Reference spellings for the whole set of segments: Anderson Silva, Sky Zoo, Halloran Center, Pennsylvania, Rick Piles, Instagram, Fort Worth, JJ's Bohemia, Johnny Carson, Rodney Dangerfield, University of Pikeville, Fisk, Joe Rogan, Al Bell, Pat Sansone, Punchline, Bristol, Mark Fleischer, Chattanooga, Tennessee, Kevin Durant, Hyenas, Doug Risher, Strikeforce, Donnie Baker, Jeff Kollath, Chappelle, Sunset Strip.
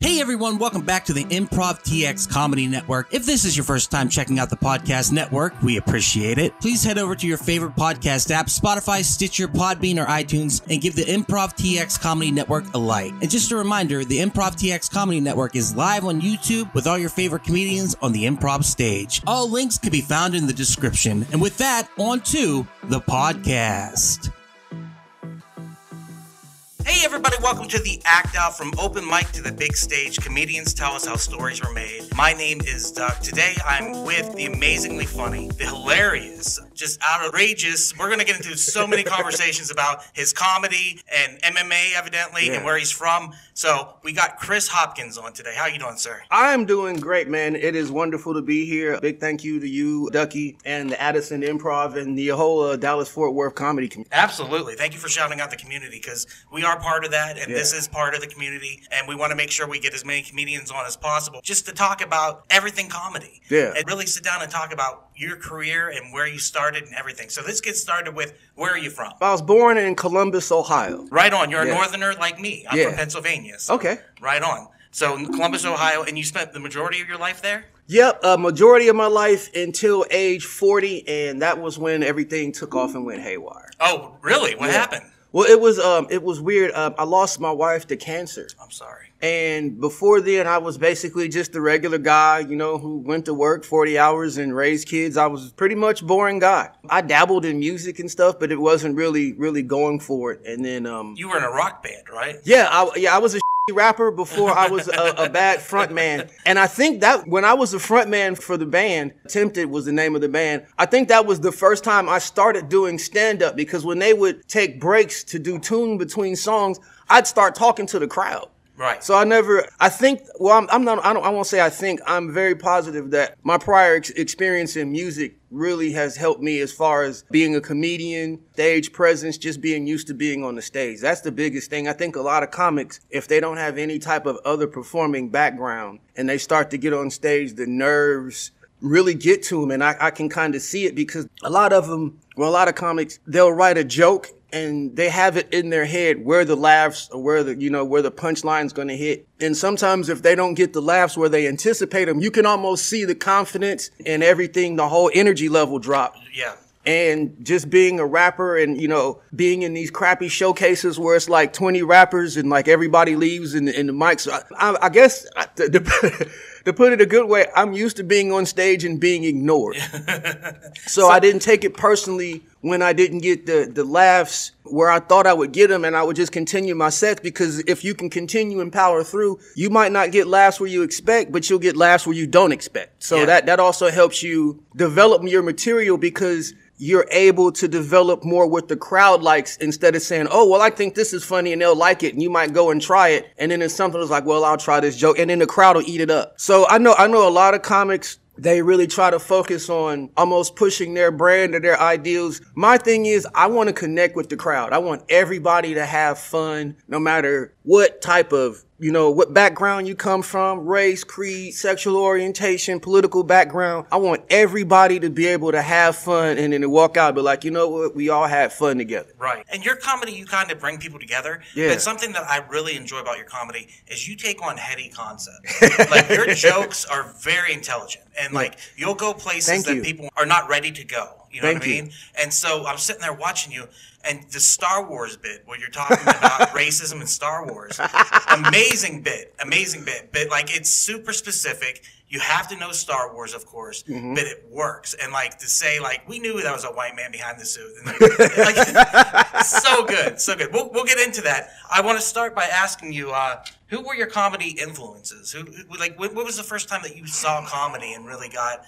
Hey everyone, welcome back to the Improv TX Comedy Network. If this is your first time checking out the Podcast Network, we appreciate it. Please head over to your favorite podcast app, Spotify, Stitcher, Podbean, or iTunes, and give the Improv TX Comedy Network a like. And just a reminder, the Improv TX Comedy Network is live on YouTube with all your favorite comedians on the improv stage. All links can be found in the description. And with that, on to the podcast. Hey everybody, welcome to the Act Out. From open mic to the big stage, comedians tell us how stories are made. My name is Doug. Today I'm with the amazingly funny, the hilarious, just outrageous. We're going to get into so many conversations about his comedy and MMA, evidently, and where he's from. So we got Chris Hopkins on today. How are you doing, sir? I'm doing great, man. It is wonderful to be here. Big thank you to you, Ducky, and the Addison Improv and the whole Dallas-Fort Worth comedy community. Absolutely. Thank you for shouting out the community, because we are part of that, and this is part of the community, and we want to make sure we get as many comedians on as possible just to talk about everything comedy, and really sit down and talk about your career and where you started and everything. So let's get started with, where are you from? I was born in Columbus, Ohio. Right on. You're a northerner like me. I'm from Pennsylvania. So okay. Right on. So Columbus, Ohio, and you spent the majority of your life there? Yep, a majority of my life until age 40, and that was when everything took off and went haywire. Oh, really? What happened? Well, it was weird. I lost my wife to cancer. I'm sorry. And before then, I was basically just the regular guy, you know, who went to work 40 hours and raised kids. I was pretty much a boring guy. I dabbled in music and stuff, but it wasn't really going for it. And then you were in a rock band, right? Yeah, I was a rapper before I was a bad front man. And I think that when I was a front man for the band, Tempted was the name of the band, I think that was the first time I started doing stand-up, because when they would take breaks to do tune between songs, I'd start talking to the crowd. Right. So I'm very positive that my prior experience in music really has helped me as far as being a comedian, stage presence, just being used to being on the stage. That's the biggest thing. I think a lot of comics, if they don't have any type of other performing background and they start to get on stage, the nerves really get to them. And I can kind of see it, because a lot of comics, they'll write a joke and they have it in their head where the laughs or where the punchline's going to hit. And sometimes if they don't get the laughs where they anticipate them, you can almost see the confidence and everything, the whole energy level drop. Yeah. And just being a rapper and, you know, being in these crappy showcases where it's like 20 rappers and like everybody leaves and the mics. I guess to put it a good way, I'm used to being on stage and being ignored. So I didn't take it personally when I didn't get the laughs where I thought I would get them, and I would just continue my sets, because if you can continue and power through, you might not get laughs where you expect, but you'll get laughs where you don't expect. So that also helps you develop your material, because you're able to develop more what the crowd likes, instead of saying, oh, well, I think this is funny and they'll like it. And you might go and try it. And then it's something that's like, well, I'll try this joke. And then the crowd will eat it up. So I know a lot of comics, they really try to focus on almost pushing their brand or their ideals. My thing is, I want to connect with the crowd. I want everybody to have fun, no matter what type of, you know, what background you come from, race, creed, sexual orientation, political background. I want everybody to be able to have fun and then to walk out and be like, you know what, we all had fun together. Right. And your comedy, you kind of bring people together. Yeah. But something that I really enjoy about your comedy is you take on heady concepts. Like, your jokes are very intelligent. And like, you'll go places that people are not ready to go. You know what I mean? And so I'm sitting there watching you, and the Star Wars bit where you're talking about racism in Star Wars, amazing bit. But like, it's super specific. You have to know Star Wars, of course, but it works. And like, to say like, we knew that was a white man behind the suit. And like, so good. We'll get into that. I want to start by asking you, who were your comedy influences? What was the first time that you saw comedy and really got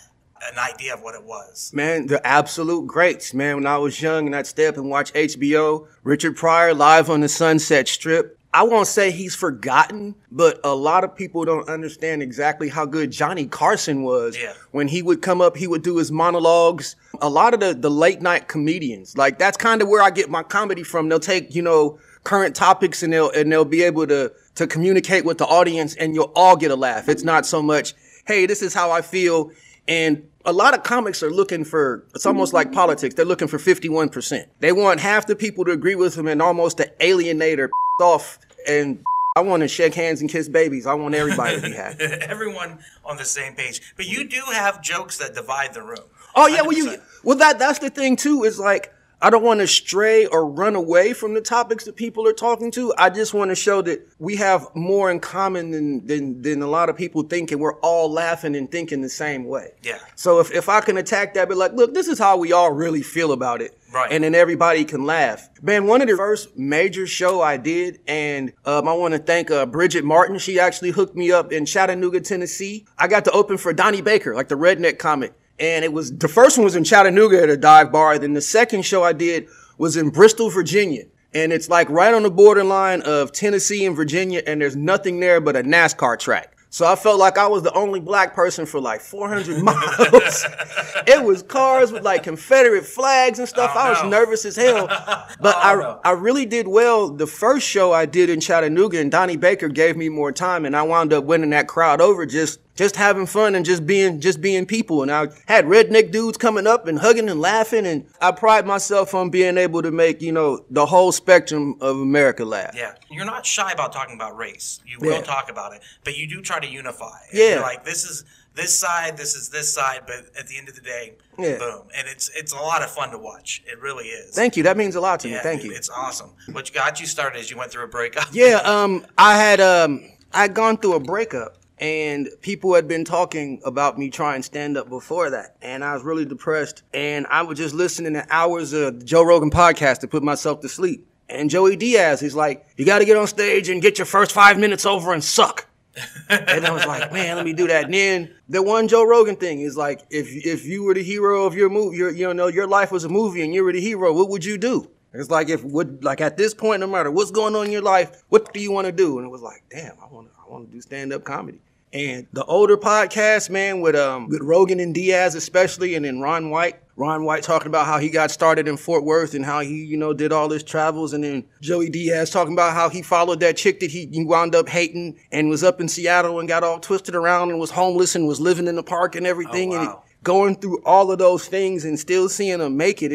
an idea of what it was? Man, the absolute greats, man. When I was young and I'd stay up and watch HBO, Richard Pryor, Live on the Sunset Strip. I won't say he's forgotten, but a lot of people don't understand exactly how good Johnny Carson was. Yeah. When he would come up, he would do his monologues. A lot of the late night comedians, like, that's kind of where I get my comedy from. They'll take, you know, current topics and they'll be able to communicate with the audience, and you'll all get a laugh. It's not so much, hey, this is how I feel. And a lot of comics are looking for, it's almost like politics, they're looking for 51%. They want half the people to agree with them and almost to alienate or off and I want to shake hands and kiss babies. I want everybody to be happy. Everyone on the same page. But you do have jokes that divide the room. Oh, yeah. 100%. Well, that's the thing, too, is like, I don't want to stray or run away from the topics that people are talking to. I just want to show that we have more in common than a lot of people think, and we're all laughing and thinking the same way. Yeah. So if I can attack that, be like, look, this is how we all really feel about it. Right. And then everybody can laugh. Man, one of the first major show I did, and I want to thank Bridget Martin. She actually hooked me up in Chattanooga, Tennessee. I got to open for Donnie Baker, like the redneck comic. And it was, the first one was in Chattanooga at a dive bar. Then the second show I did was in Bristol, Virginia. And it's like right on the borderline of Tennessee and Virginia. And there's nothing there but a NASCAR track. So I felt like I was the only black person for like 400 miles. It was cars with like Confederate flags and stuff. I was nervous as hell. But I really did well. The first show I did in Chattanooga, and Donnie Baker gave me more time, and I wound up winning that crowd over just having fun and just being people. And I had redneck dudes coming up and hugging and laughing. And I pride myself on being able to make, you know, the whole spectrum of America laugh. Yeah. You're not shy about talking about race. You will talk about it, but you do try to unify. Yeah. You're like, this is this side, this is this side. But at the end of the day, boom. And it's a lot of fun to watch. It really is. Thank you. That means a lot to me. Thank you. It's awesome. What got you started is you went through a breakup. Yeah. I'd gone through a breakup. And people had been talking about me trying stand-up before that. And I was really depressed. And I was just listening to hours of the Joe Rogan podcast to put myself to sleep. And Joey Diaz, he's like, you got to get on stage and get your first 5 minutes over and suck. And I was like, man, let me do that. And then the one Joe Rogan thing is like, if you were the hero of your movie, you know, your life was a movie and you were the hero, what would you do? It's like, at this point, no matter what's going on in your life, what do you want to do? And it was like, damn, I want to do stand-up comedy. And the older podcasts, man, with Rogan and Diaz especially, and then Ron White talking about how he got started in Fort Worth and how he, you know, did all his travels. And then Joey Diaz talking about how he followed that chick that he wound up hating and was up in Seattle and got all twisted around and was homeless and was living in the park and everything. Oh, wow. And going through all of those things and still seeing them make it,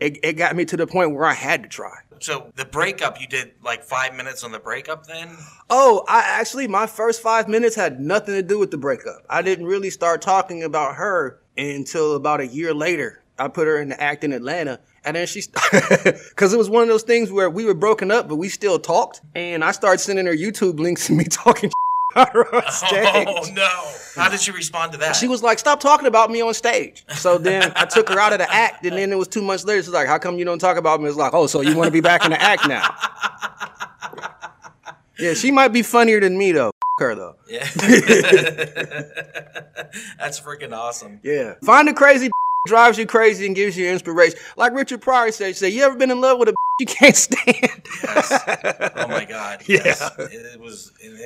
it got me to the point where I had to try. So the breakup, you did like 5 minutes on the breakup then? Oh, my first 5 minutes had nothing to do with the breakup. I didn't really start talking about her until about a year later. I put her into act in Atlanta. And then because it was one of those things where we were broken up, but we still talked. And I started sending her YouTube links to me talking about her on stage. Oh, no. How did she respond to that? She was like, stop talking about me on stage. So then I took her out of the act, and then it was 2 months later. She's like, how come you don't talk about me? It's like, oh, so you want to be back in the act now? Yeah, she might be funnier than me, though. F*** her, though. Yeah. That's freaking awesome. Yeah. Find a crazy drives you crazy and gives you inspiration. Like Richard Pryer said, you ever been in love with a you can't stand? Yes. Oh my God. Yes. Yeah. It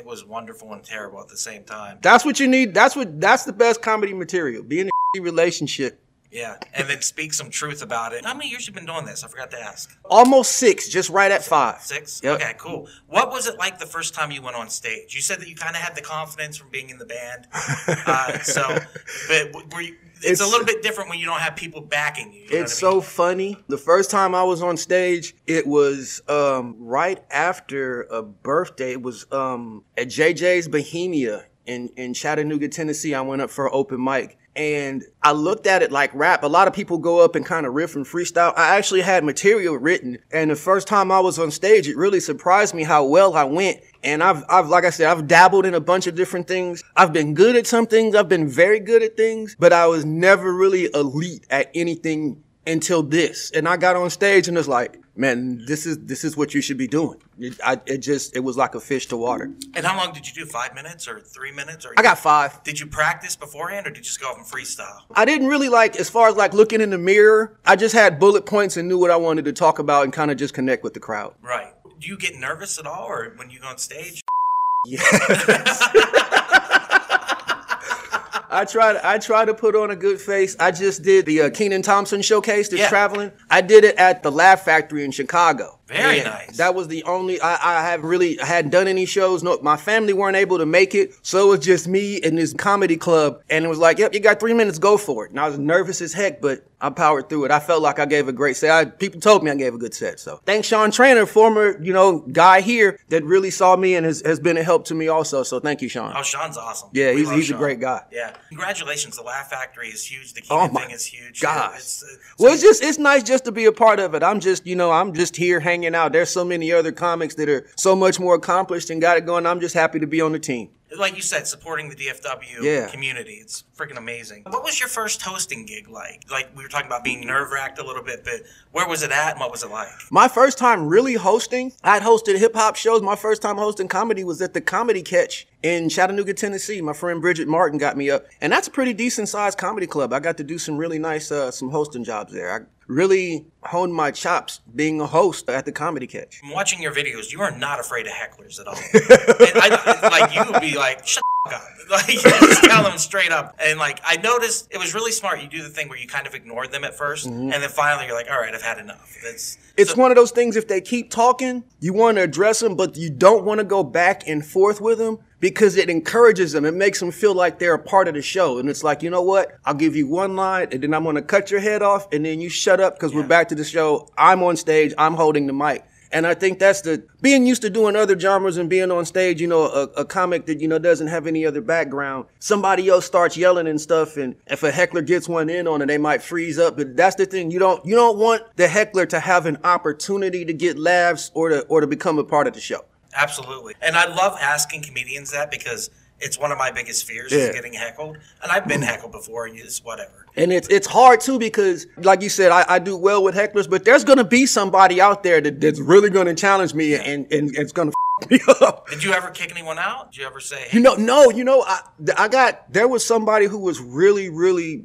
was wonderful and terrible at the same time. That's what you need. That's the best comedy material. Be in a relationship. Yeah. And then speak some truth about it. How many years you been doing this? I forgot to ask. Almost 6, just right at 5. 6? Yep. Okay, cool. What was it like the first time you went on stage? You said that you kind of had the confidence from being in the band. But were you, it's a little bit different when you don't have people backing you. So funny. The first time I was on stage, it was right after a birthday. It was at JJ's Bohemia in Chattanooga, Tennessee. I went up for an open mic. And I looked at it like rap. A lot of people go up and kind of riff and freestyle. I actually had material written. And the first time I was on stage, it really surprised me how well I went. And I've dabbled in a bunch of different things. I've been good at some things. I've been very good at things, but I was never really elite at anything until this. And I got on stage and it's like, man, this is what you should be doing. It was like a fish to water. And how long did you do? 5 minutes or 3 minutes? Or I got 5. Did you practice beforehand or did you just go off and freestyle? I didn't really as far as looking in the mirror, I just had bullet points and knew what I wanted to talk about and kind of just connect with the crowd. Right. Do you get nervous at all or when you go on stage? Yes. I try to put on a good face. I just did the Kenan Thompson showcase that's traveling. I did it at the Laugh Factory in Chicago. Very nice. That was the only, I hadn't done any shows. No, my family weren't able to make it. So it was just me and this comedy club. And it was like, yep, you got 3 minutes, go for it. And I was nervous as heck, but I powered through it. I felt like I gave a great set. People told me I gave a good set. So thanks Sean Traynor, former, guy here that really saw me and has been a help to me also. So thank you, Sean. Oh, Sean's awesome. Yeah, he's a great guy. Yeah. Congratulations. The Laugh Factory is huge. The Keenan thing is huge. Gosh. It's nice just to be a part of it. I'm just here hanging out. There's so many other comics that are so much more accomplished and got it going. I'm just happy to be on the team. Like you said, supporting the DFW community. It's freaking amazing. What was your first hosting gig like? Like we were talking about being nerve-wracked a little bit, but where was it at and what was it like? My first time really hosting, I'd hosted hip-hop shows. My first time hosting comedy was at the Comedy Catch in Chattanooga, Tennessee. My friend Bridget Martin got me up. And that's a pretty decent-sized comedy club. I got to do some really nice some hosting jobs there. I really honed my chops being a host at the Comedy Catch. From watching your videos, you are not afraid of hecklers at all. You would be like, shut the f*** up. Just tell them straight up. And I noticed it was really smart. You do the thing where you kind of ignored them at first, and then finally you're like, all right, I've had enough. It's one of those things, if they keep talking, you want to address them, but you don't want to go back and forth with them because it encourages them. It makes them feel like they're a part of the show. And it's like, you know what? I'll give you one line, and then I'm going to cut your head off, and then you shut up because we're back to the show. I'm on stage. I'm holding the mic. And I think that's being used to doing other genres and being on stage, a comic that, doesn't have any other background. Somebody else starts yelling and stuff. And if a heckler gets one in on it, they might freeze up. But that's the thing. You don't want the heckler to have an opportunity to get laughs or to become a part of the show. Absolutely. And I love asking comedians that because it's one of my biggest fears is getting heckled. And I've been heckled before and it's whatever. And it's hard too because, like you said, I do well with hecklers, but there's going to be somebody out there that's really going to challenge me and it's going to me up. Did you ever kick anyone out? Did you ever say, hey? There was somebody who was really, really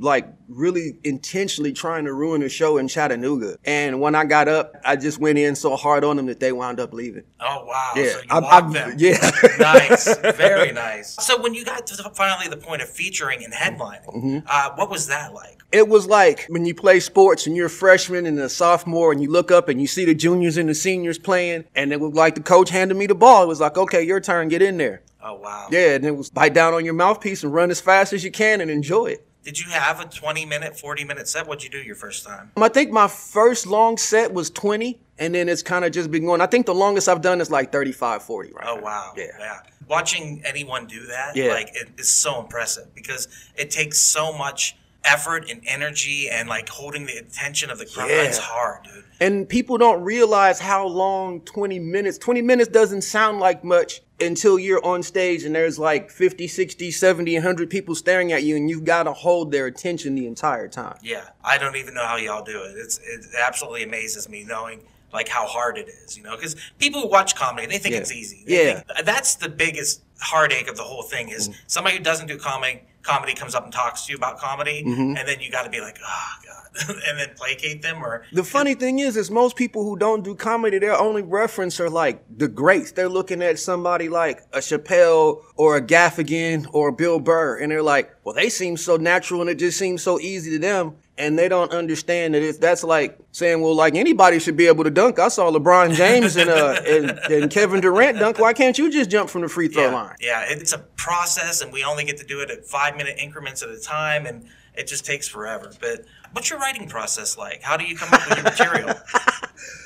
really intentionally trying to ruin the show in Chattanooga. And when I got up, I just went in so hard on them that they wound up leaving. Oh, wow. Yeah. So you walked them. Yeah. Nice. Very nice. So when you got to finally the point of featuring and headlining, what was that like? It was like when you play sports and you're a freshman and a sophomore and you look up and you see the juniors and the seniors playing, and it was like the coach handed me the ball. It was like, okay, your turn, get in there. Oh, wow. Yeah, and it was bite down on your mouthpiece and run as fast as you can and enjoy it. Did you have a 20-minute, 40-minute set? What'd you do your first time? I think my first long set was 20, and then it's kind of just been going. I think the longest I've done is 35, 40 right now. Oh, wow. Yeah. Watching anyone do that, it is so impressive because it takes so much effort and energy and holding the attention of the crowd. It's hard, dude. And people don't realize how long 20 minutes doesn't sound like much until you're on stage and there's 50, 60, 70, 100 people staring at you and you've got to hold their attention the entire time. Yeah, I don't even know how y'all do it. It absolutely amazes me knowing how hard it is, because people who watch comedy, they think it's easy. They think, that's the biggest heartache of the whole thing is somebody who doesn't do comedy comes up and talks to you about comedy, and then you got to be like, oh, God, and then placate them. Or the funny thing is most people who don't do comedy, their only reference are the greats. They're looking at somebody like a Chappelle or a Gaffigan or a Bill Burr, and they're like, well, they seem so natural and it just seems so easy to them. And they don't understand that that's like saying, well, anybody should be able to dunk. I saw LeBron James and Kevin Durant dunk. Why can't you just jump from the free throw line? Yeah, it's a process, and we only get to do it at 5-minute increments at a time, and it just takes forever. But what's your writing process like? How do you come up with your material?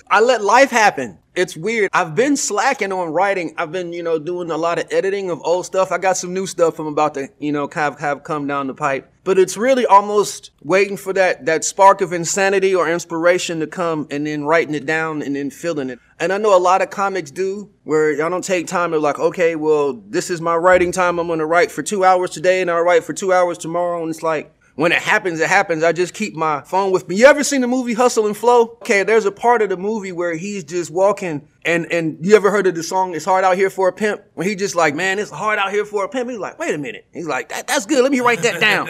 I let life happen. It's weird. I've been slacking on writing. I've been, doing a lot of editing of old stuff. I got some new stuff I'm about to, have come down the pipe. But it's really almost waiting for that spark of insanity or inspiration to come and then writing it down and then feeling it. And I know a lot of comics do where y'all don't take time. They're like, okay, well, this is my writing time. I'm going to write for 2 hours today and I'll write for 2 hours tomorrow. And it's like, when it happens, it happens. I just keep my phone with me. You ever seen the movie Hustle and Flow? Okay, there's a part of the movie where he's just walking And you ever heard of the song, It's Hard Out Here for a Pimp? When he just like, man, it's hard out here for a pimp. He's like, wait a minute. He's like, that's good. Let me write that down.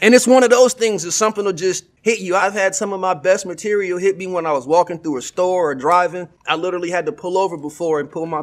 And it's one of those things that something will just hit you. I've had some of my best material hit me when I was walking through a store or driving. I literally had to pull over before and pull my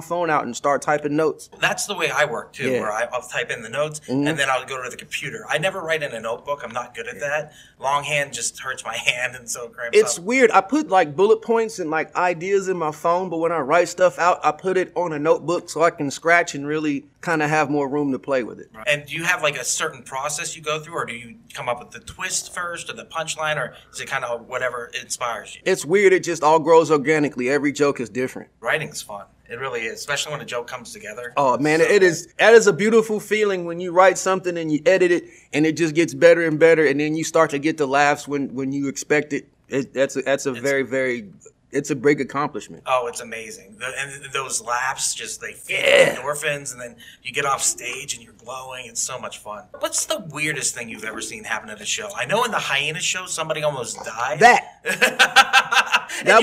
phone out and start typing notes. That's the way I work too, yeah. Where I'll type in the notes and then I'll go to the computer. I never write in a notebook. I'm not good at that. Longhand just hurts my hand and so it cramps up. It's weird. I put like bullet points and like ideas in my phone. But when I write stuff out, I put it on a notebook so I can scratch and really kind of have more room to play with it. And do you have like a certain process you go through, or do you come up with the twist first or the punchline, or is it kind of whatever inspires you? It's weird. It just all grows organically. Every joke is different. Writing's fun. It really is, especially when a joke comes together. Oh, man, so, it is. That is a beautiful feeling when you write something and you edit it and it just gets better and better. And then you start to get the laughs when you expect it. That's a very, very... It's a big accomplishment. Oh, it's amazing. And those laughs, just they feed endorphins, and then you get off stage and you're glowing. It's so much fun. What's the weirdest thing you've ever seen happen at a show? I know in the Hyena show, somebody almost died. That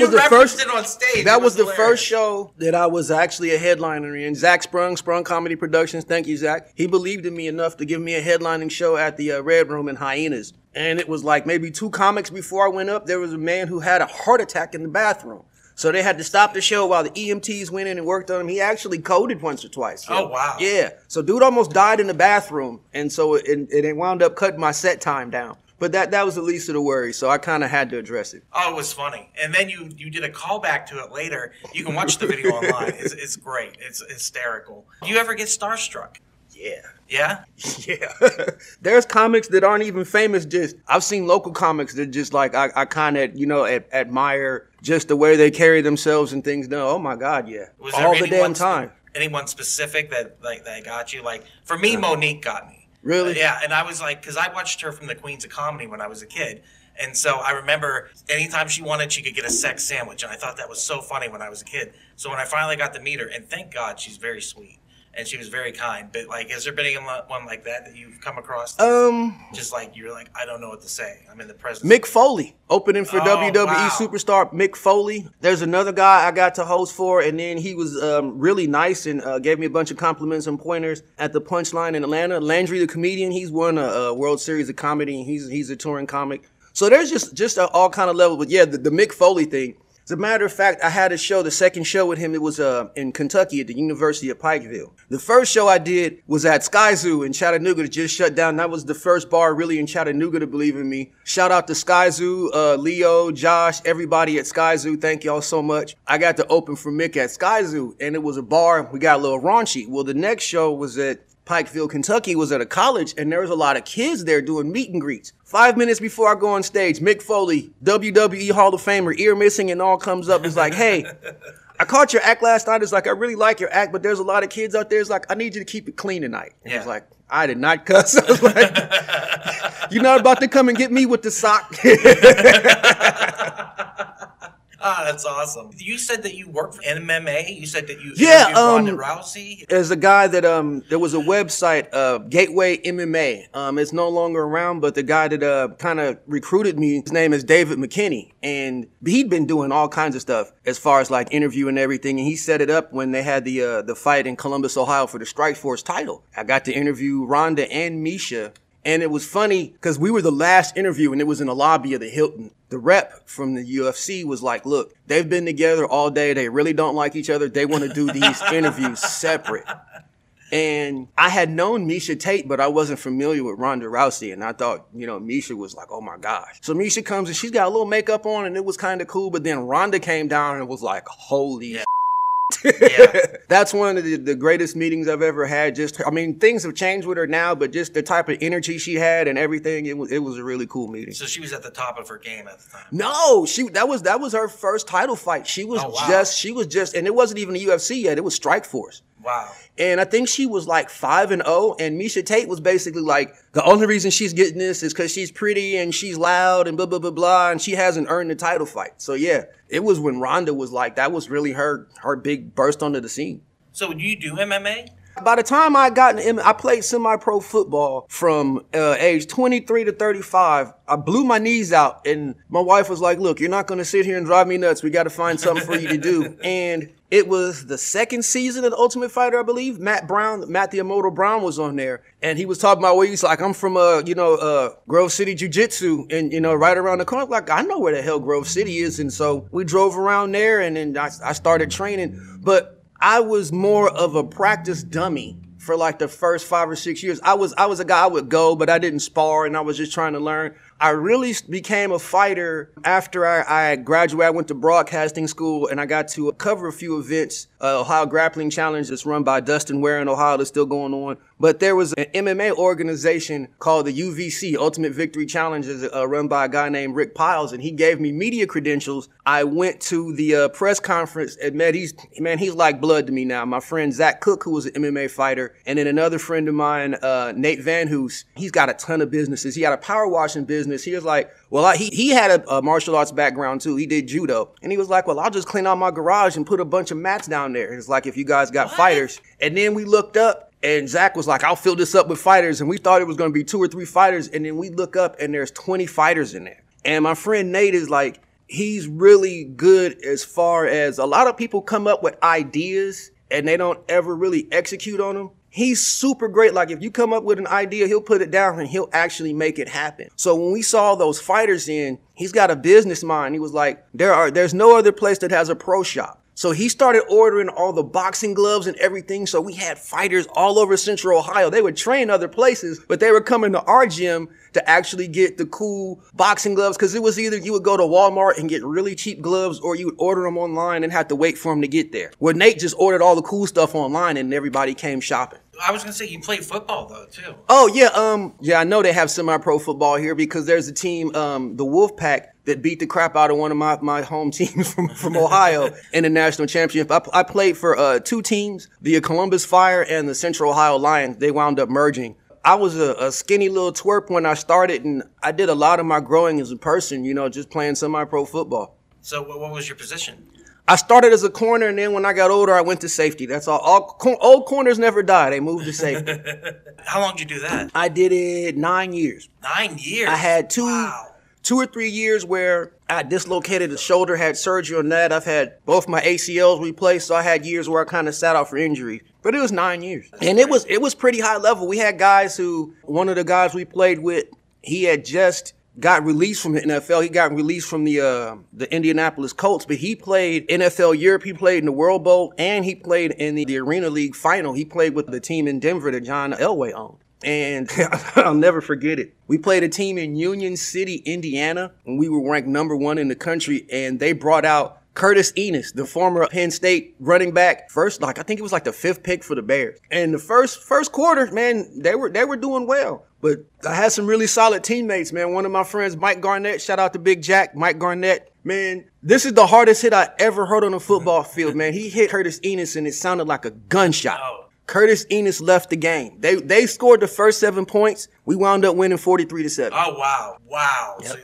was the first it on stage. That was the first show that I was actually a headliner in. Zach Sprung Comedy Productions. Thank you, Zach. He believed in me enough to give me a headlining show at the Red Room in Hyenas. And it was like maybe 2 comics before I went up, there was a man who had a heart attack in the bathroom. So they had to stop the show while the EMTs went in and worked on him. He actually coded once or twice. Oh, wow. Yeah. So dude almost died in the bathroom. And so it wound up cutting my set time down. But that was the least of the worry, so I kind of had to address it. Oh, it was funny. And then you did a callback to it later. You can watch the video online. It's great. It's hysterical. Do you ever get starstruck? Yeah. Yeah? Yeah. There's comics that aren't even famous. Just I've seen local comics that just like I kind of, admire just the way they carry themselves and things. No, oh, my God, yeah. Was all the damn time. Anyone specific that got you? Like, for me, Monique got me. Really? Yeah, and I was like, because I watched her from the Queens of Comedy when I was a kid. And so I remember anytime she wanted, she could get a sex sandwich. And I thought that was so funny when I was a kid. So when I finally got to meet her, and thank God she's very sweet. And she was very kind. But, like, has there been anyone like that you've come across? Just like, you're like, I don't know what to say. I'm in the presence. Mick Foley, opening for WWE superstar Mick Foley. There's another guy I got to host for, and then he was really nice and gave me a bunch of compliments and pointers at the Punchline in Atlanta. Landry, the comedian, he's won a World Series of Comedy, and he's a touring comic. So there's just all kind of level. But, yeah, the Mick Foley thing. As a matter of fact, I had a show, the second show with him, it was in Kentucky at the University of Pikeville. The first show I did was at Sky Zoo in Chattanooga that just shut down. That was the first bar really in Chattanooga to believe in me. Shout out to Sky Zoo, Leo, Josh, everybody at Sky Zoo. Thank y'all so much. I got to open for Mick at Sky Zoo, and it was a bar. We got a little raunchy. Well, the next show was at Pikeville, Kentucky, was at a college, and there was a lot of kids there doing meet and greets. 5 minutes before I go on stage, Mick Foley, WWE Hall of Famer, ear missing and all, comes up and is like, hey, I caught your act last night. It's like, I really like your act, but there's a lot of kids out there. It's like, I need you to keep it clean tonight. And he's like, I did not cuss. I was like, you're not about to come and get me with the sock. Ah, that's awesome. You said that you worked for MMA. You said that you interviewed Ronda Rousey. There's a guy that there was a website, Gateway MMA. It's no longer around, but the guy that kind of recruited me, his name is David McKinney, and he'd been doing all kinds of stuff as far as like interviewing everything. And he set it up when they had the fight in Columbus, Ohio for the Strikeforce title. I got to interview Ronda and Miesha. And it was funny because we were the last interview and it was in the lobby of the Hilton. The rep from the UFC was like, look, they've been together all day. They really don't like each other. They want to do these interviews separate. And I had known Miesha Tate, but I wasn't familiar with Ronda Rousey. And I thought, Miesha was like, oh, my gosh. So Miesha comes and she's got a little makeup on and it was kind of cool. But then Ronda came down and was like, holy shit. Yeah. That's one of the greatest meetings I've ever had. Things have changed with her now, but just the type of energy she had and everything, it was a really cool meeting. So she was at the top of her game at the time. No, that was her first title fight. She was just, and it wasn't even the UFC yet. It was Strikeforce. Wow. And I think she was like 5-0, and Miesha Tate was basically like, the only reason she's getting this is because she's pretty and she's loud and blah, blah, blah, blah, and she hasn't earned the title fight. So, yeah, it was when Ronda was like, that was really her big burst onto the scene. So, do you do MMA? By the time I got in, I played semi-pro football from age 23 to 35. I blew my knees out, and my wife was like, look, you're not going to sit here and drive me nuts. We got to find something for you to do. And it was the second season of The Ultimate Fighter, I believe. Matt the Immortal Brown was on there, and he was talking about where he's like, I'm from, Grove City Jiu-Jitsu, and, right around the corner. Like, I know where the hell Grove City is. And so we drove around there, and then I started training. But I was more of a practice dummy for like the first 5 or 6 years. I was a guy I would go, but I didn't spar, and I was just trying to learn. I really became a fighter after I graduated. I went to broadcasting school, and I got to cover a few events. Ohio Grappling Challenge that's run by Dustin Ware in Ohio that's still going on. But there was an MMA organization called the UVC, Ultimate Victory Challenge, run by a guy named Rick Piles, and he gave me media credentials. I went to the press conference and met, he's like blood to me now. My friend Zach Cook, who was an MMA fighter, and then another friend of mine, Nate Van Hoos, he's got a ton of businesses. He had a power washing business. He was like, he had a martial arts background too. He did judo. And he was like, well, I'll just clean out my garage and put a bunch of mats down there. It's like, if you guys got fighters. And then we looked up, and Zach was like, I'll fill this up with fighters. And we thought it was going to be 2 or 3 fighters. And then we look up, and there's 20 fighters in there. And my friend Nate is like, he's really good as far as a lot of people come up with ideas and they don't ever really execute on them. He's super great. Like, if you come up with an idea, he'll put it down and he'll actually make it happen. So when we saw those fighters in, he's got a business mind. He was like, there's no other place that has a pro shop. So he started ordering all the boxing gloves and everything. So we had fighters all over Central Ohio. They would train other places, but they were coming to our gym to actually get the cool boxing gloves. Cause it was either you would go to Walmart and get really cheap gloves, or you would order them online and have to wait for them to get there. Where Nate just ordered all the cool stuff online and everybody came shopping. I was going to say, you played football, though, too. Oh, yeah. I know they have semi-pro football here because there's a team, the Wolfpack, that beat the crap out of one of my home teams from Ohio in the national championship. I played for 2 teams, the Columbus Fire and the Central Ohio Lions. They wound up merging. I was a skinny little twerp when I started, and I did a lot of my growing as a person, just playing semi-pro football. So what was your position? I started as a corner, and then when I got older, I went to safety. That's all. Old corners never die. They moved to safety. How long did you do that? I did it 9 years. 9 years? I had two or 3 years where I dislocated the shoulder, had surgery on that. I've had both my ACLs replaced, so I had years where I kind of sat out for injury. But it was 9 years. And it was pretty high level. We had guys one of the guys we played with, he had just got released from the NFL. He got released from the Indianapolis Colts, but he played NFL Europe. He played in the World Bowl, and he played in the Arena League final. He played with the team in Denver that John Elway owned. And I'll never forget it. We played a team in Union City, Indiana, and we were ranked number 1 in the country, and they brought out Curtis Enos, the former Penn State running back, I think it was like the 5th pick for the Bears. And the first quarter, man, they were doing well. But I had some really solid teammates, man. One of my friends, Mike Garnett, shout out to Big Jack, Mike Garnett. Man, this is the hardest hit I ever heard on a football field, man. He hit Curtis Enos, and it sounded like a gunshot. Oh. Curtis Enos left the game. They scored the first 7 points. We wound up winning 43-7. Oh, wow. Wow. Yep. So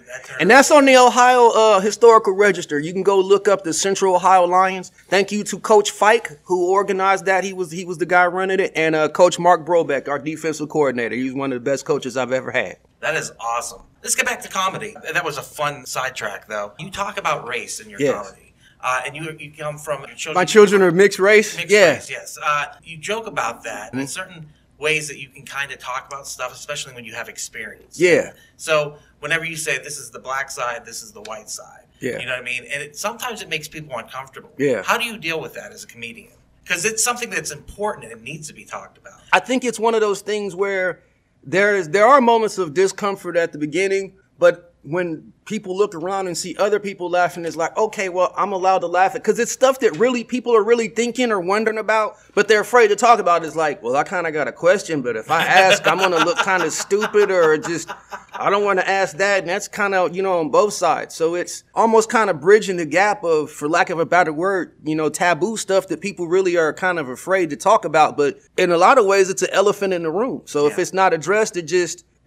that's on the Ohio Historical Register. You can go look up the Central Ohio Lions. Thank you to Coach Fike, who organized that. He was the guy running it. And Coach Mark Brobeck, our defensive coordinator. He was one of the best coaches I've ever had. That is awesome. Let's get back to comedy. That was a fun sidetrack, though. You talk about race in your comedy. And you come from your children. My children are mixed race. Mixed race, yes. You joke about that, and in certain ways that you can kind of talk about stuff, especially when you have experience. Yeah. So whenever you say this is the black side, this is the white side. Yeah. You know what I mean? And sometimes it makes people uncomfortable. Yeah. How do you deal with that as a comedian? Because it's something that's important and it needs to be talked about. I think it's one of those things where there are moments of discomfort at the beginning, but when people look around and see other people laughing, it's like, okay, well, I'm allowed to laugh at, because it's stuff that really people are really thinking or wondering about, but they're afraid to talk about. It's like, well, I kind of got a question, but if I ask, I'm going to look kind of stupid, or just, I don't want to ask that. And that's kind of, on both sides. So it's almost kind of bridging the gap of, for lack of a better word, taboo stuff that people really are kind of afraid to talk about. But in a lot of ways, it's an elephant in the room. So if it's not addressed,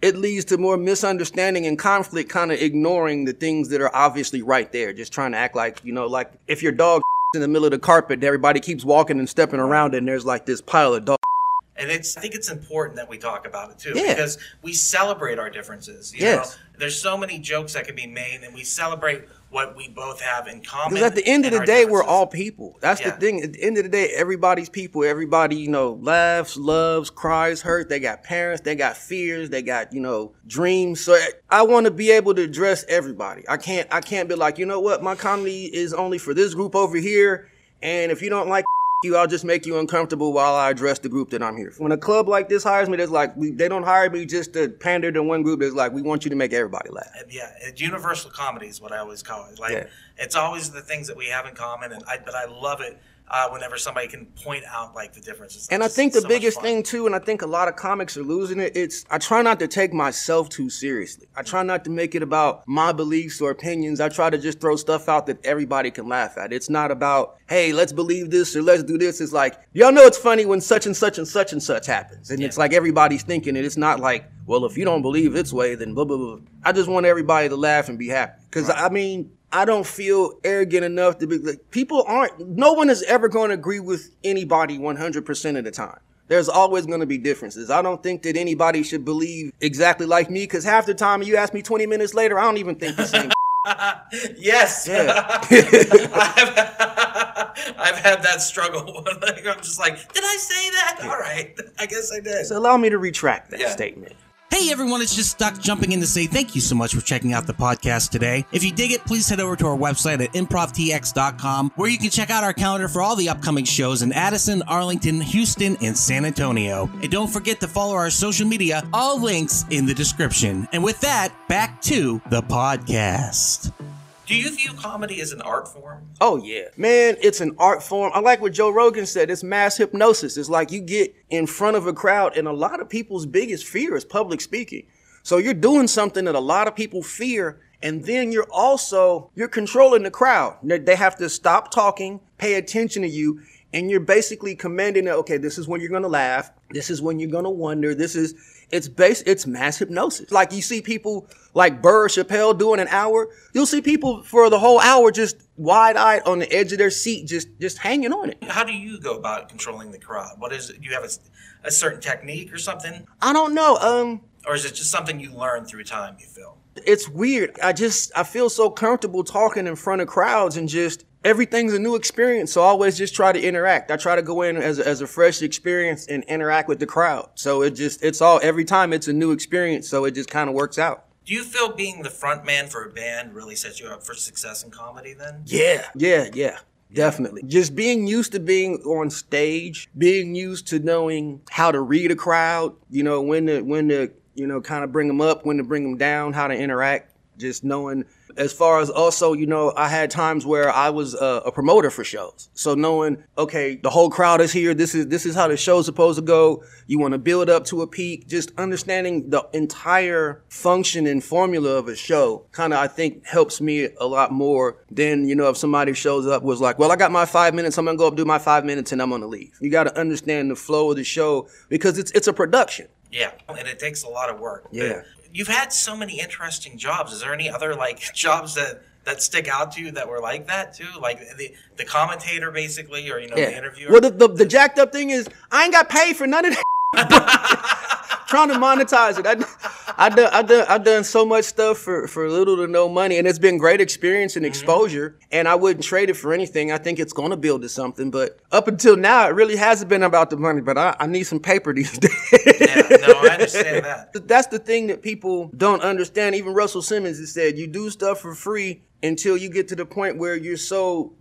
it leads to more misunderstanding and conflict, kind of ignoring the things that are obviously right there. Just trying to act like, like if your dog in the middle of the carpet, everybody keeps walking and stepping around, and there's like this pile of dog And it's, I think it's important that we talk about it too, because we celebrate our differences. You know? There's so many jokes that can be made, and we celebrate what we both have in common. Because at the end of the day, we're all people. That's the thing. At the end of the day, everybody's people. Everybody, you know, laughs, loves, cries, hurts. They got parents. They got fears. They got, you know, dreams. So I want to be able to address everybody. I can't be like, you know what? My comedy is only for this group over here. And if you don't like you, I'll just make you uncomfortable while I address the group that I'm here for. When a club like this hires me, they don't hire me just to pander to one group. It's like, we want you to make everybody laugh. Yeah, universal comedy is what I always call it. It's always the things that we have in common, but I love it whenever somebody can point out like the differences. And I think the biggest thing too, and I think a lot of comics are losing it, I try not to take myself too seriously. I try not to make it about my beliefs or opinions. I try to just throw stuff out that everybody can laugh at. It's not about, hey, let's believe this or let's do this. It's like, y'all know it's funny when such and such and such and such happens. And it's like everybody's thinking it. It's not like, well, if you don't believe this way, then blah, blah, blah. I just want everybody to laugh and be happy. Because, I mean, I don't feel arrogant enough to be like, no one is ever going to agree with anybody 100% of the time. There's always going to be differences. I don't think that anybody should believe exactly like me. Because half the time you ask me 20 minutes later, I don't even think the same. Yes. Yeah. I've had that struggle. I'm just like, did I say that? Yeah. All right. I guess I did. So allow me to retract that statement. Hey everyone, it's just Stuck jumping in to say thank you so much for checking out the podcast today. If you dig it, please head over to our website at improvtx.com, where you can check out our calendar for all the upcoming shows in Addison, Arlington, Houston, and San Antonio. And don't forget to follow our social media, all links in the description. And with that, back to the podcast. Do you view comedy as an art form? Oh, yeah. Man, it's an art form. I like what Joe Rogan said. It's mass hypnosis. It's like you get in front of a crowd, and a lot of people's biggest fear is public speaking. So you're doing something that a lot of people fear, and then you're controlling the crowd. They have to stop talking, pay attention to you, and you're basically commanding that, okay, this is when you're going to laugh. This is when you're going to wonder. It's mass hypnosis. Like you see people like Burr, Chappelle doing an hour. You'll see people for the whole hour just wide-eyed on the edge of their seat, just hanging on it. How do you go about controlling the crowd? What is it? Do you have a certain technique or something? I don't know. Or is it just something you learn through time, you feel? It's weird. I feel so comfortable talking in front of crowds, and just everything's a new experience. So I always just try to interact. I try to go in as a fresh experience and interact with the crowd. So every time it's a new experience. So it just kind of works out. Do you feel being the front man for a band really sets you up for success in comedy then? Yeah. Definitely. Just being used to being on stage, being used to knowing how to read a crowd, you know, when to you know, kind of bring them up, when to bring them down, how to interact, just knowing. As far as also, you know, I had times where I was a promoter for shows. So knowing, okay, the whole crowd is here. This is how the show's supposed to go. You want to build up to a peak. Just understanding the entire function and formula of a show kind of, I think, helps me a lot more than, you know, if somebody shows up was like, well, I got my 5 minutes. I'm going to go up, do my 5 minutes, and I'm going to leave. You got to understand the flow of the show because it's a production. Yeah, and it takes a lot of work. Yeah. You've had so many interesting jobs. Is there any other jobs that stick out to you that were like that too? Like the commentator basically, or, you know, the interviewer? Well, the jacked up thing is I ain't got paid for none of that. Trying to monetize it. I've done so much stuff for little to no money, and it's been great experience and exposure, and I wouldn't trade it for anything. I think it's going to build to something, but up until now, it really hasn't been about the money, but I need some paper these days. Yeah, no, I understand that. That's the thing that people don't understand. Even Russell Simmons has said, you do stuff for free until you get to the point where you're so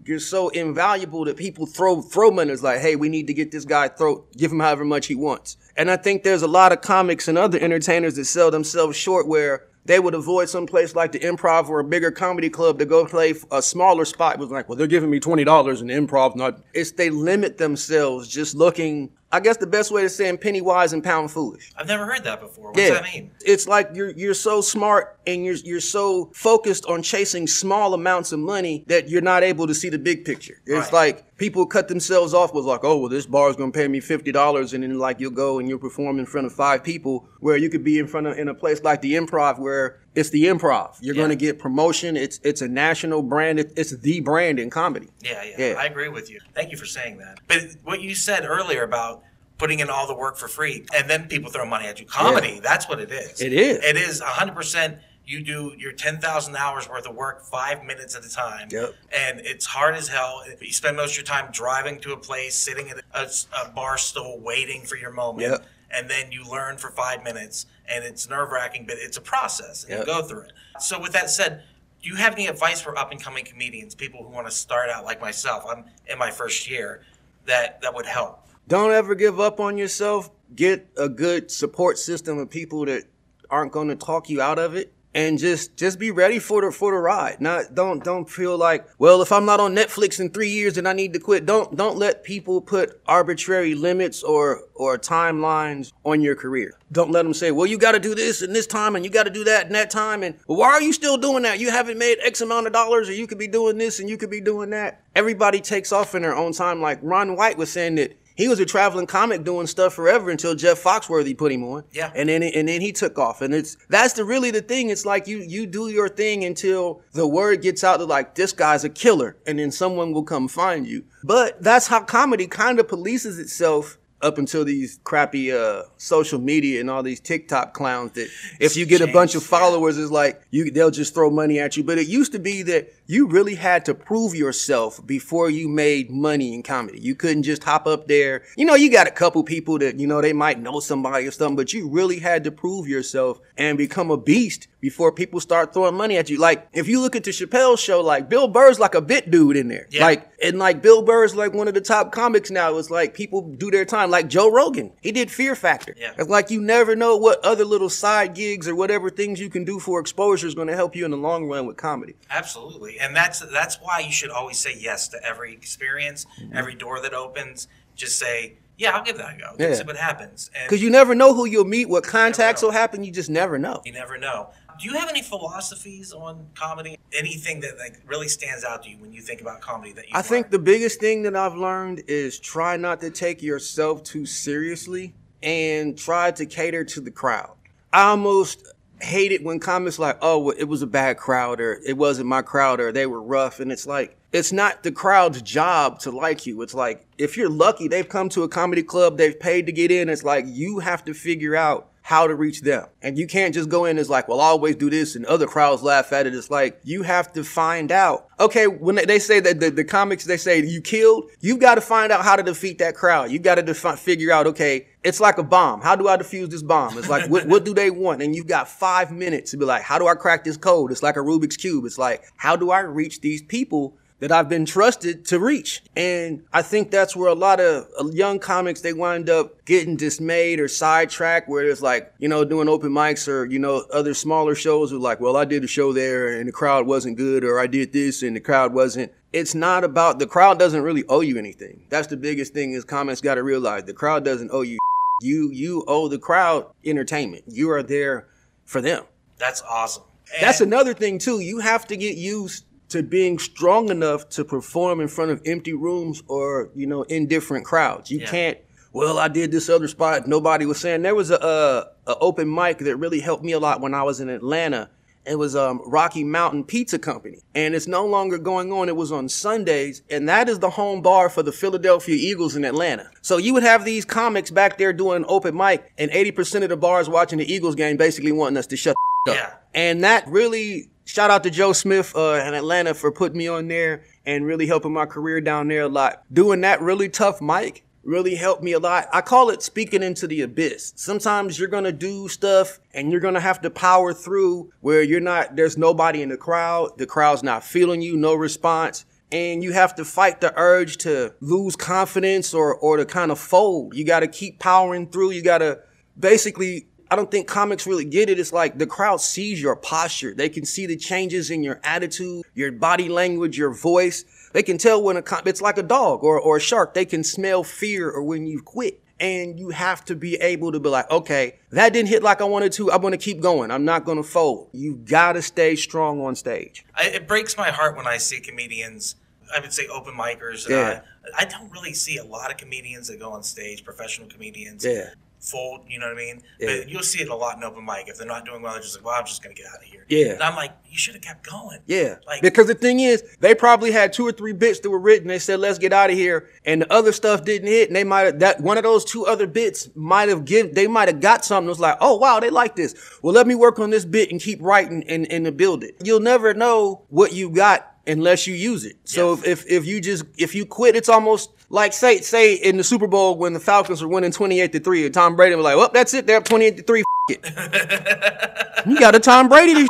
invaluable that people throw money. It's like, hey, we need to get this guy, give him however much he wants. And I think there's a lot of comics and other entertainers that sell themselves short, where they would avoid some place like the Improv or a bigger comedy club to go play a smaller spot. It was like, well, they're giving me $20 and the Improv's not. They limit themselves just looking. I guess the best way to say it, penny wise and pound foolish. I've never heard that before. What does that mean? It's like you're so smart and you're so focused on chasing small amounts of money that you're not able to see the big picture. It's like people cut themselves off with like, oh, well, this bar's going to pay me $50. And then like you'll go and you'll perform in front of 5 people, where you could be in a place like the Improv, where it's the Improv. You're going to get promotion. It's a national brand. It's the brand in comedy. Yeah, I agree with you. Thank you for saying that. But what you said earlier about putting in all the work for free, and then people throw money at you. Comedy, that's what it is. It is. It is 100%. You do your 10,000 hours worth of work 5 minutes at a time, and it's hard as hell. You spend most of your time driving to a place, sitting at a bar stool, waiting for your moment, and then you learn for 5 minutes, and it's nerve-wracking, but it's a process, and you go through it. So with that said, do you have any advice for up-and-coming comedians, people who want to start out like myself? I'm in my first year. That would help. Don't ever give up on yourself. Get a good support system of people that aren't going to talk you out of it. And just be ready for the ride. Not don't feel like, well, if I'm not on Netflix in 3 years, then I need to quit. Don't let people put arbitrary limits or timelines on your career. Don't let them say, well, you got to do this in this time and you got to do that in that time. And well, why are you still doing that? You haven't made X amount of dollars, or you could be doing this and you could be doing that. Everybody takes off in their own time. Like Ron White was saying that he was a traveling comic doing stuff forever until Jeff Foxworthy put him on. Yeah. And then he took off. And that's really the thing. It's like you do your thing until the word gets out that, like, this guy's a killer, and then someone will come find you. But that's how comedy kind of polices itself up until these crappy social media and all these TikTok clowns that if you get a bunch of followers, it's like they'll just throw money at you. But it used to be that you really had to prove yourself before you made money in comedy. You couldn't just hop up there. You know, you got a couple people that, you know, they might know somebody or something, but you really had to prove yourself and become a beast before people start throwing money at you. Like, if you look at the Chappelle Show, like, Bill Burr's like a bit dude in there. Yeah. And Bill Burr's like one of the top comics now. It's like people do their time. Like Joe Rogan, he did Fear Factor. Yeah. It's like you never know what other little side gigs or whatever things you can do for exposure is going to help you in the long run with comedy. Absolutely. And that's why you should always say yes to every experience, every door that opens. Just say, yeah, I'll give that a go. Let's see what happens. Because you never know who you'll meet, what contacts will happen. You just never know. You never know. Do you have any philosophies on comedy? Anything that really stands out to you when you think about comedy that you think the biggest thing that I've learned is try not to take yourself too seriously and try to cater to the crowd. I almost hate it when comments like, oh, well, it was a bad crowd, or it wasn't my crowd, or they were rough. And it's like, it's not the crowd's job to like you. It's like, if you're lucky, they've come to a comedy club, they've paid to get in. It's like, you have to figure out how to reach them. And you can't just go in as like, well, I always do this and other crowds laugh at it. It's like, you have to find out. Okay, when they say that the comics, they say you killed, you've got to find out how to defeat that crowd. You've got to figure out, okay, it's like a bomb. How do I defuse this bomb? It's like, what do they want? And you've got 5 minutes to be like, how do I crack this code? It's like a Rubik's Cube. It's like, how do I reach these people that I've been trusted to reach? And I think that's where a lot of young comics, they wind up getting dismayed or sidetracked, where it's like, you know, doing open mics or, you know, other smaller shows are like, well, I did a show there and the crowd wasn't good, or I did this and the crowd wasn't. It's not about, the crowd doesn't really owe you anything. That's the biggest thing is comics got to realize, the crowd doesn't owe you. You owe the crowd entertainment. You are there for them. That's awesome. And that's another thing too. You have to get used to being strong enough to perform in front of empty rooms or, you know, indifferent crowds. You can't, well, I did this other spot, nobody was saying. There was a open mic that really helped me a lot when I was in Atlanta. It was Rocky Mountain Pizza Company, and it's no longer going on. It was on Sundays, and that is the home bar for the Philadelphia Eagles in Atlanta. So you would have these comics back there doing an open mic, and 80% of the bars watching the Eagles game basically wanting us to shut the up. And that really... Shout out to Joe Smith in Atlanta for putting me on there and really helping my career down there a lot. Doing that really tough mic really helped me a lot. I call it speaking into the abyss. Sometimes you're going to do stuff and you're going to have to power through where you're not, there's nobody in the crowd. The crowd's not feeling you, no response. And you have to fight the urge to lose confidence or to kind of fold. You got to keep powering through. You got to basically... I don't think comics really get it. It's like the crowd sees your posture. They can see the changes in your attitude, your body language, your voice. They can tell when it's like a dog or a shark. They can smell fear or when you quit. And you have to be able to be like, okay, that didn't hit like I wanted to. I'm going to keep going. I'm not going to fold. You got to stay strong on stage. It breaks my heart when I see comedians, I would say open micers. Yeah. I don't really see a lot of comedians that go on stage, professional comedians. Yeah. fold, you know what I mean? Yeah. But you'll see it a lot in open mic. If they're not doing well, they're just like, well, I'm just going to get out of here. Yeah. And I'm like, you should have kept going. Yeah. Like, because the thing is, they probably had 2 or 3 bits that were written. They said, let's get out of here. And the other stuff didn't hit. And they might have, that one of those 2 other bits might have given, they might have got something that was like, oh, wow, they like this. Well, let me work on this bit and keep writing and build it. You'll never know what you got unless you use it. So yes. if you quit, it's almost like say in the Super Bowl when the Falcons were winning 28-3, and Tom Brady was like, well, that's it, they're up 28-3, f it. You gotta Tom Brady this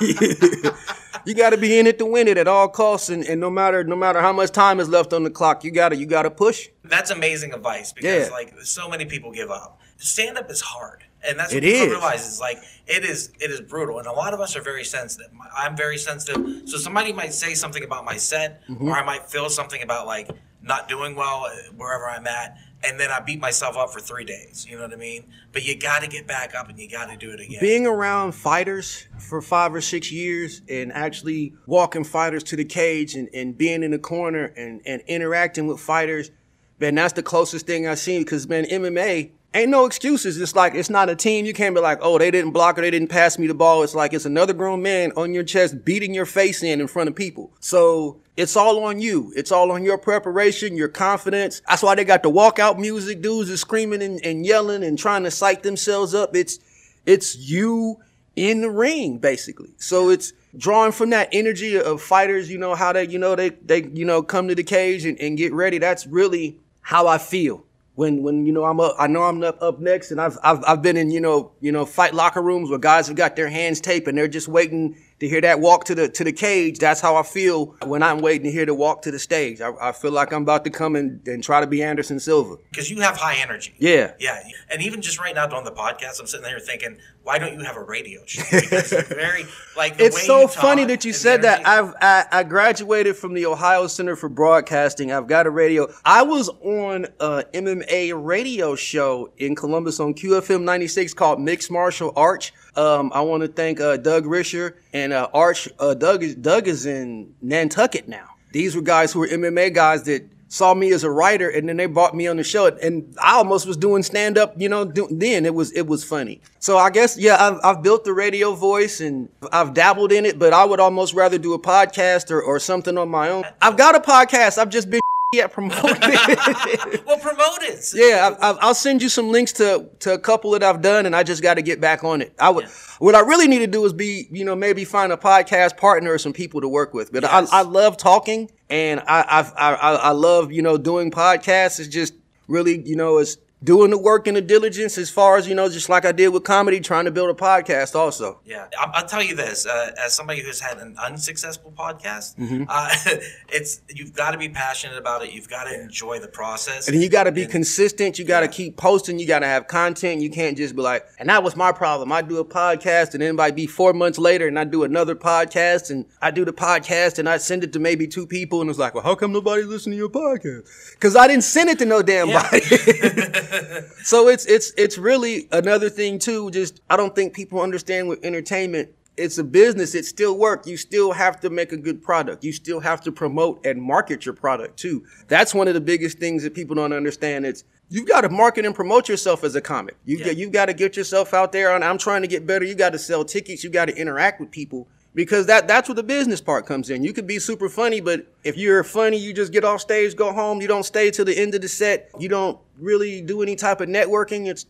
shit. You gotta be in it to win it at all costs, and no matter how much time is left on the clock, you gotta push. That's amazing advice, because yeah. like so many people give up. Stand up is hard. And that's what people realize is like, it is brutal. And a lot of us are very sensitive. I'm very sensitive. So somebody might say something about my set, mm-hmm. or I might feel something about like not doing well wherever I'm at. And then I beat myself up for 3 days. You know what I mean? But you got to get back up and you got to do it again. Being around fighters for 5 or 6 years and actually walking fighters to the cage and being in the corner and interacting with fighters, man, that's the closest thing I've seen. Because, man, MMA... ain't no excuses. It's like, it's not a team. You can't be like, oh, they didn't block or they didn't pass me the ball. It's like, it's another grown man on your chest beating your face in front of people. So it's all on you. It's all on your preparation, your confidence. That's why they got the walkout music. Dudes are screaming and yelling and trying to psych themselves up. It's you in the ring, basically. So it's drawing from that energy of fighters, you know, how they come to the cage and get ready. That's really how I feel. When you know I'm up, I know I'm up next, and I've been in fight locker rooms where guys have got their hands taped and they're just waiting to hear that walk to the cage. That's how I feel when I'm waiting to hear the walk to the stage. I feel like I'm about to come and try to be Anderson Silva. Because you have high energy. Yeah, yeah. And even just right now on the podcast, I'm sitting there thinking, why don't you have a radio show? Because you're very like. The it's way so you funny that you said that. I graduated from the Ohio Center for Broadcasting. I've got a radio. I was on a MMA radio show in Columbus on QFM 96 called Mixed Martial Arch. I want to thank Doug Risher and Arch. Doug is in Nantucket now. These were guys who were MMA guys that saw me as a writer, and then they brought me on the show, and I almost was doing stand up. You know, then it was funny. So I guess yeah, I've built the radio voice and I've dabbled in it, but I would almost rather do a podcast or something on my own. I've got a podcast. I've just been. Yeah, promote it. Well, promote it. Yeah, I'll send you some links to a couple that I've done, and I just got to get back on it. What I really need to do is be, maybe find a podcast partner or some people to work with. But yes. I love talking, and I love doing podcasts. It's just really it's doing the work and the diligence as far as just like I did with comedy, trying to build a podcast also. Yeah, I'll tell you this, as somebody who's had an unsuccessful podcast, mm-hmm. You've got to be passionate about it. You've got to enjoy the process, and you got to be consistent. You got to keep posting. You got to have content. You can't just be like, and that was my problem. I do a podcast, and then it might be 4 months later, and I do another podcast, and I do the podcast, and I send it to maybe 2 people, and it's like, well, how come nobody listened to your podcast? Because I didn't send it to no damn body. So it's really another thing too. Just I don't think people understand with entertainment. It's a business. It's still work. You still have to make a good product. You still have to promote and market your product too. That's one of the biggest things that people don't understand. It's you've got to market and promote yourself as a comic. You've got to get yourself out there. And I'm trying to get better. You got to sell tickets. You got to interact with people. Because that's where the business part comes in. You could be super funny, but if you're funny, you just get off stage, go home. You don't stay till the end of the set. You don't really do any type of networking.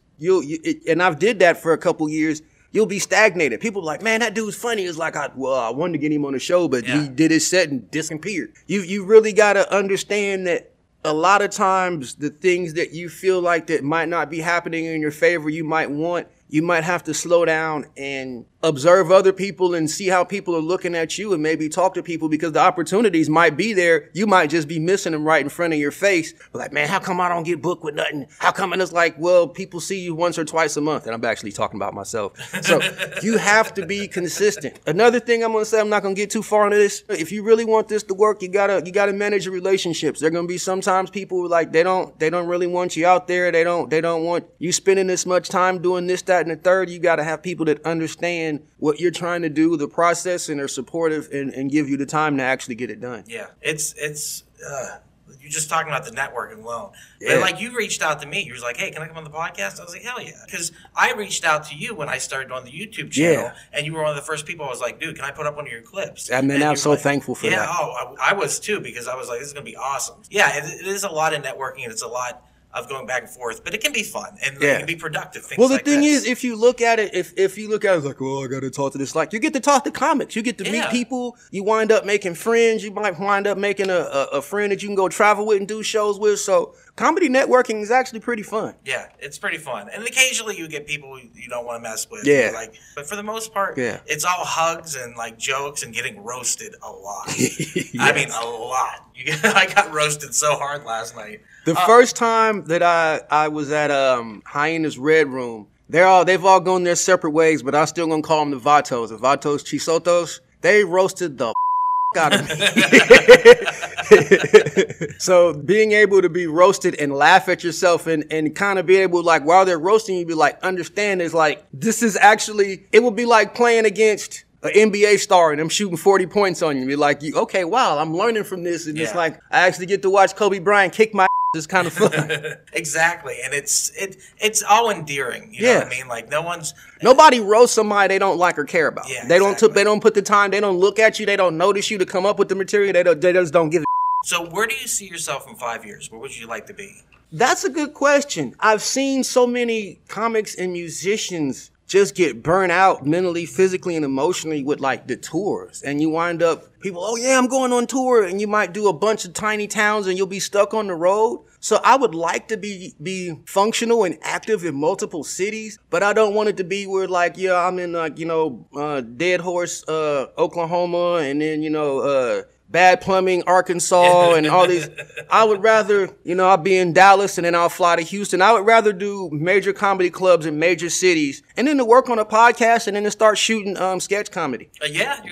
And I've did that for a couple years. You'll be stagnated. People are like, man, that dude's funny. It's like, I wanted to get him on the show, but he did his set and disappeared. You really got to understand that. A lot of times the things that you feel like that might not be happening in your favor, you might have to slow down and observe other people and see how people are looking at you and maybe talk to people because the opportunities might be there. You might just be missing them right in front of your face. But like, man, how come I don't get booked with nothing? How come? And it's like, well, people see you once or twice a month. And I'm actually talking about myself. So you have to be consistent. Another thing I'm going to say, I'm not going to get too far into this. If you really want this to work, you got to manage your relationships. There are going to be sometimes people like, they don't really want you out there. They don't want you spending this much time doing this, that, and the third. You got to have people that understand what you're trying to do, the process, and are supportive and give you the time to actually get it done. Yeah, it's you're just talking about the network alone. Yeah. But like you reached out to me. You was like, hey, can I come on the podcast? I was like, hell yeah. Because I reached out to you when I started on the YouTube channel. Yeah. And you were one of the first people. I was like, dude, can I put up one of your clips? I mean, I'm so thankful for that. Yeah, oh, I was too, because I was like, this is going to be awesome. Yeah, it is a lot of networking, and it's a lot of going back and forth, but it can be fun and it can be productive. Well, the thing is, if you look at it, if you look at it like, oh, I got to talk to this, like, you get to talk to comics, you get to meet people, you wind up making friends, you might wind up making a friend that you can go travel with and do shows with. So comedy networking is actually pretty fun. Yeah, it's pretty fun. And occasionally you get people you don't want to mess with. Yeah. Like, but for the most part, it's all hugs and like jokes and getting roasted a lot. I mean, a lot. I got roasted so hard last night. The first time that I was at Hyena's Red Room, they've all gone their separate ways, but I'm still going to call them the Vatos. The Vatos Chisotos, they roasted the out of me. So being able to be roasted and laugh at yourself and kind of be able to, like, while they're roasting you, be like, understand is like, this is actually, it would be like playing against an NBA star and I'm shooting 40 points on you. You're like, okay, wow, I'm learning from this. And it's like, I actually get to watch Kobe Bryant kick my ass. It's kind of fun. Exactly. And it's all endearing. You know what I mean? Like nobody roasts somebody they don't like or care about. Yeah, they don't put the time. They don't look at you. They don't notice you to come up with the material. They just don't give a So where do you see yourself in 5 years? Where would you like to be? That's a good question. I've seen so many comics and musicians just get burnt out mentally, physically, and emotionally with like the tours. And you wind up, people, oh yeah, I'm going on tour. And you might do a bunch of tiny towns and you'll be stuck on the road. So I would like to be functional and active in multiple cities, but I don't want it to be where like, yeah, I'm in like, Dead Horse, Oklahoma, and then, Bad Plumbing, Arkansas, and all these. I would rather, I'll be in Dallas and then I'll fly to Houston. I would rather do major comedy clubs in major cities and then to work on a podcast and then to start shooting sketch comedy.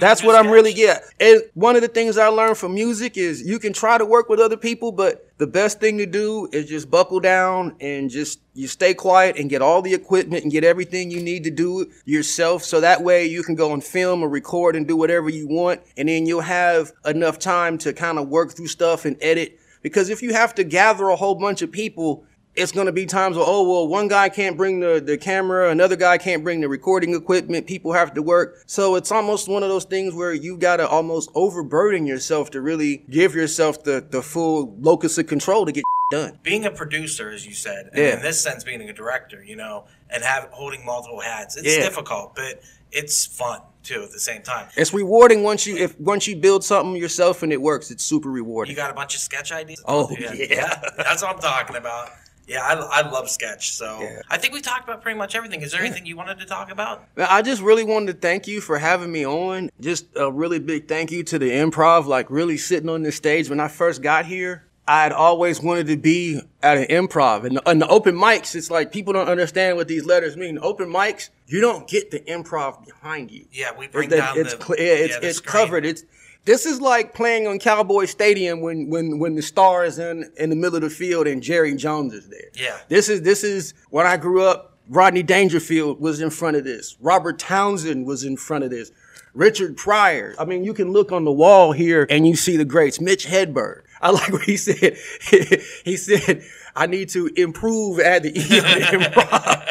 That's what I'm really getting. And one of the things I learned from music is you can try to work with other people, but the best thing to do is just buckle down and just you stay quiet and get all the equipment and get everything you need to do it yourself. So that way you can go and film or record and do whatever you want. And then you'll have enough time to kind of work through stuff and edit. Because if you have to gather a whole bunch of people, it's going to be times where, oh, well, one guy can't bring the camera. Another guy can't bring the recording equipment. People have to work. So it's almost one of those things where you got to almost overburden yourself to really give yourself the full locus of control to get done. Being a producer, as you said, and in this sense, being a director, and holding multiple hats, it's difficult, but it's fun too at the same time. It's rewarding once you build something yourself and it works. It's super rewarding. You got a bunch of sketch ideas? Oh, yeah. That's what I'm talking about. Yeah, I love sketch, so I think we talked about pretty much everything. Is there anything you wanted to talk about? I just really wanted to thank you for having me on. Just a really big thank you to the Improv, like really sitting on this stage. When I first got here, I had always wanted to be at an Improv. And the open mics, it's like people don't understand what these letters mean. Open mics, you don't get the Improv behind you. Yeah, we bring down it's covered. This is like playing on Cowboy Stadium when the star is in the middle of the field and Jerry Jones is there. Yeah. This is when I grew up, Rodney Dangerfield was in front of this. Robert Townsend was in front of this. Richard Pryor. I mean, you can look on the wall here and you see the greats. Mitch Hedberg. I like what he said. He said, I need to improve at the Improv.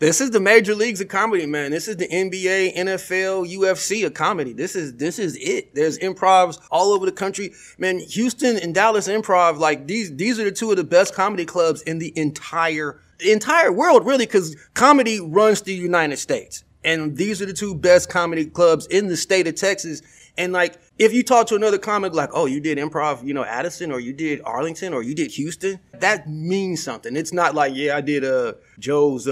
This is the major leagues of comedy, man. This is the NBA, NFL, UFC of comedy. This is it. There's improvs all over the country. Man, Houston and Dallas Improv, like these are the two of the best comedy clubs in the entire world, really, because comedy runs the United States. And these are the two best comedy clubs in the state of Texas. And like, if you talk to another comic, like, oh, you did Improv, Addison, or you did Arlington, or you did Houston, that means something. It's not like, yeah, I did Joe's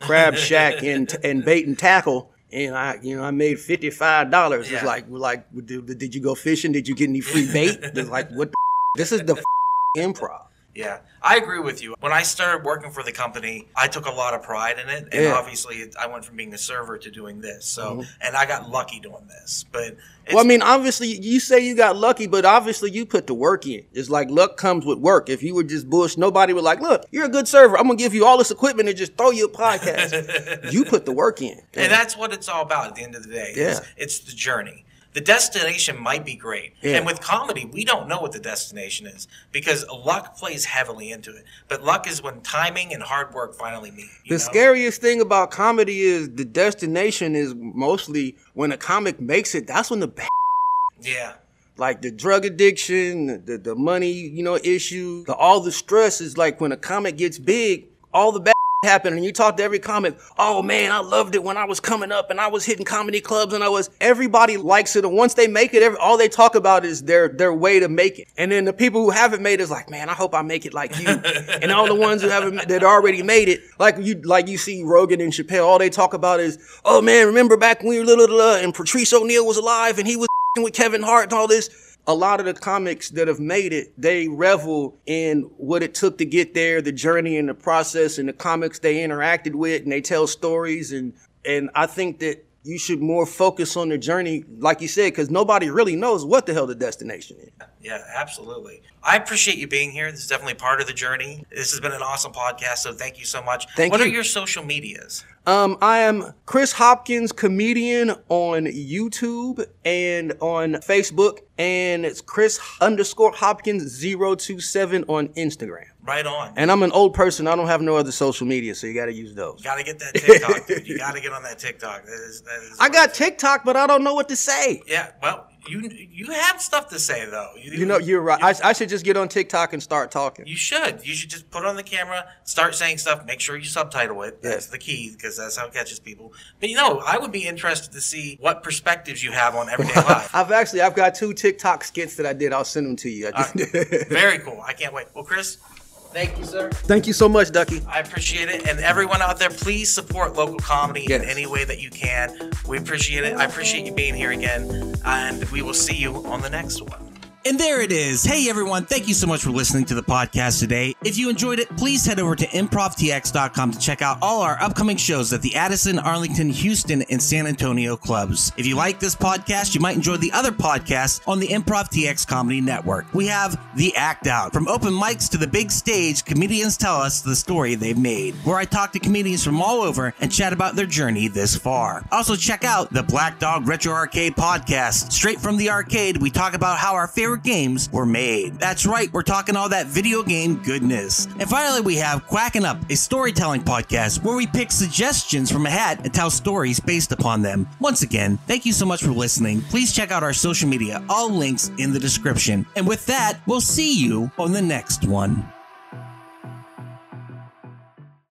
Crab Shack and Bait and Tackle, and I made $55. Yeah. It's like, did you go fishing? Did you get any free bait? It's like, what? This is the Improv. Yeah, I agree with you. When I started working for the company, I took a lot of pride in it. And obviously, I went from being a server to doing this. So, and I got lucky doing this. But obviously, you say you got lucky, but obviously, you put the work in. It's like luck comes with work. If you were just bush, nobody would like, look, you're a good server. I'm going to give you all this equipment and just throw you a podcast. You put the work in. And that's what it's all about at the end of the day. Yeah. It's the journey. The destination might be great. Yeah. And with comedy, we don't know what the destination is because luck plays heavily into it. But luck is when timing and hard work finally meet. The scariest thing about comedy is the destination is mostly when a comic makes it. That's when the bad. Yeah. Like the drug addiction, the money, you know, issue, all the stress is like when a comic gets big, all the bad happened. And you talk to every comic, oh man, I loved it when I was coming up and I was hitting comedy clubs and everybody likes it. And once they make it, all they talk about is their way to make it. And then the people who haven't made it is like, man, I hope I make it like you. And all the ones who haven't, that already made it, like you see Rogan and Chappelle, all they talk about is, oh man, remember back when we were little and Patrice O'Neill was alive and he was with Kevin Hart and all this. A lot of the comics that have made it, they revel in what it took to get there, the journey and the process and the comics they interacted with, and they tell stories. And I think that you should more focus on the journey, like you said, because nobody really knows what the hell the destination is. Yeah, absolutely. I appreciate you being here. This is definitely part of the journey. This has been an awesome podcast, so thank you so much. What are your social medias? I am Chris Hopkins Comedian on YouTube and on Facebook, and it's Chris_Hopkins027 on Instagram. Right on. And I'm an old person. I don't have no other social media, so you got to use those. Got to get that TikTok, dude. You got to get on that TikTok. That is I got TikTok, but I don't know what to say. Yeah, well. You have stuff to say, though. You know, you're right. I should just get on TikTok and start talking. You should. You should just put on the camera, start saying stuff, make sure you subtitle it. That's the key, because that's how it catches people. But, you know, I would be interested to see what perspectives you have on everyday life. I've got 2 TikTok skits that I did. I'll send them to you. Very cool. I can't wait. Well, Chris, thank you, sir. Thank you so much, Ducky. I appreciate it. And everyone out there, please support local comedy in any way that you can. We appreciate it. I appreciate you being here again. And we will see you on the next one. And there it is. Hey, everyone. Thank you so much for listening to the podcast today. If you enjoyed it, please head over to ImprovTX.com to check out all our upcoming shows at the Addison, Arlington, Houston, and San Antonio clubs. If you like this podcast, you might enjoy the other podcasts on the Improv TX Comedy Network. We have The Act Out. From open mics to the big stage, comedians tell us the story they've made, where I talk to comedians from all over and chat about their journey this far. Also, check out the Black Dog Retro Arcade podcast. Straight from the arcade, we talk about how our favorite games were made. That's right, we're talking all that video game goodness. And finally, we have Quacking Up, a storytelling podcast where we pick suggestions from a hat and tell stories based upon them. Once again, thank you so much for listening. Please check out our social media, all links in the description. And with that, we'll see you on the next one.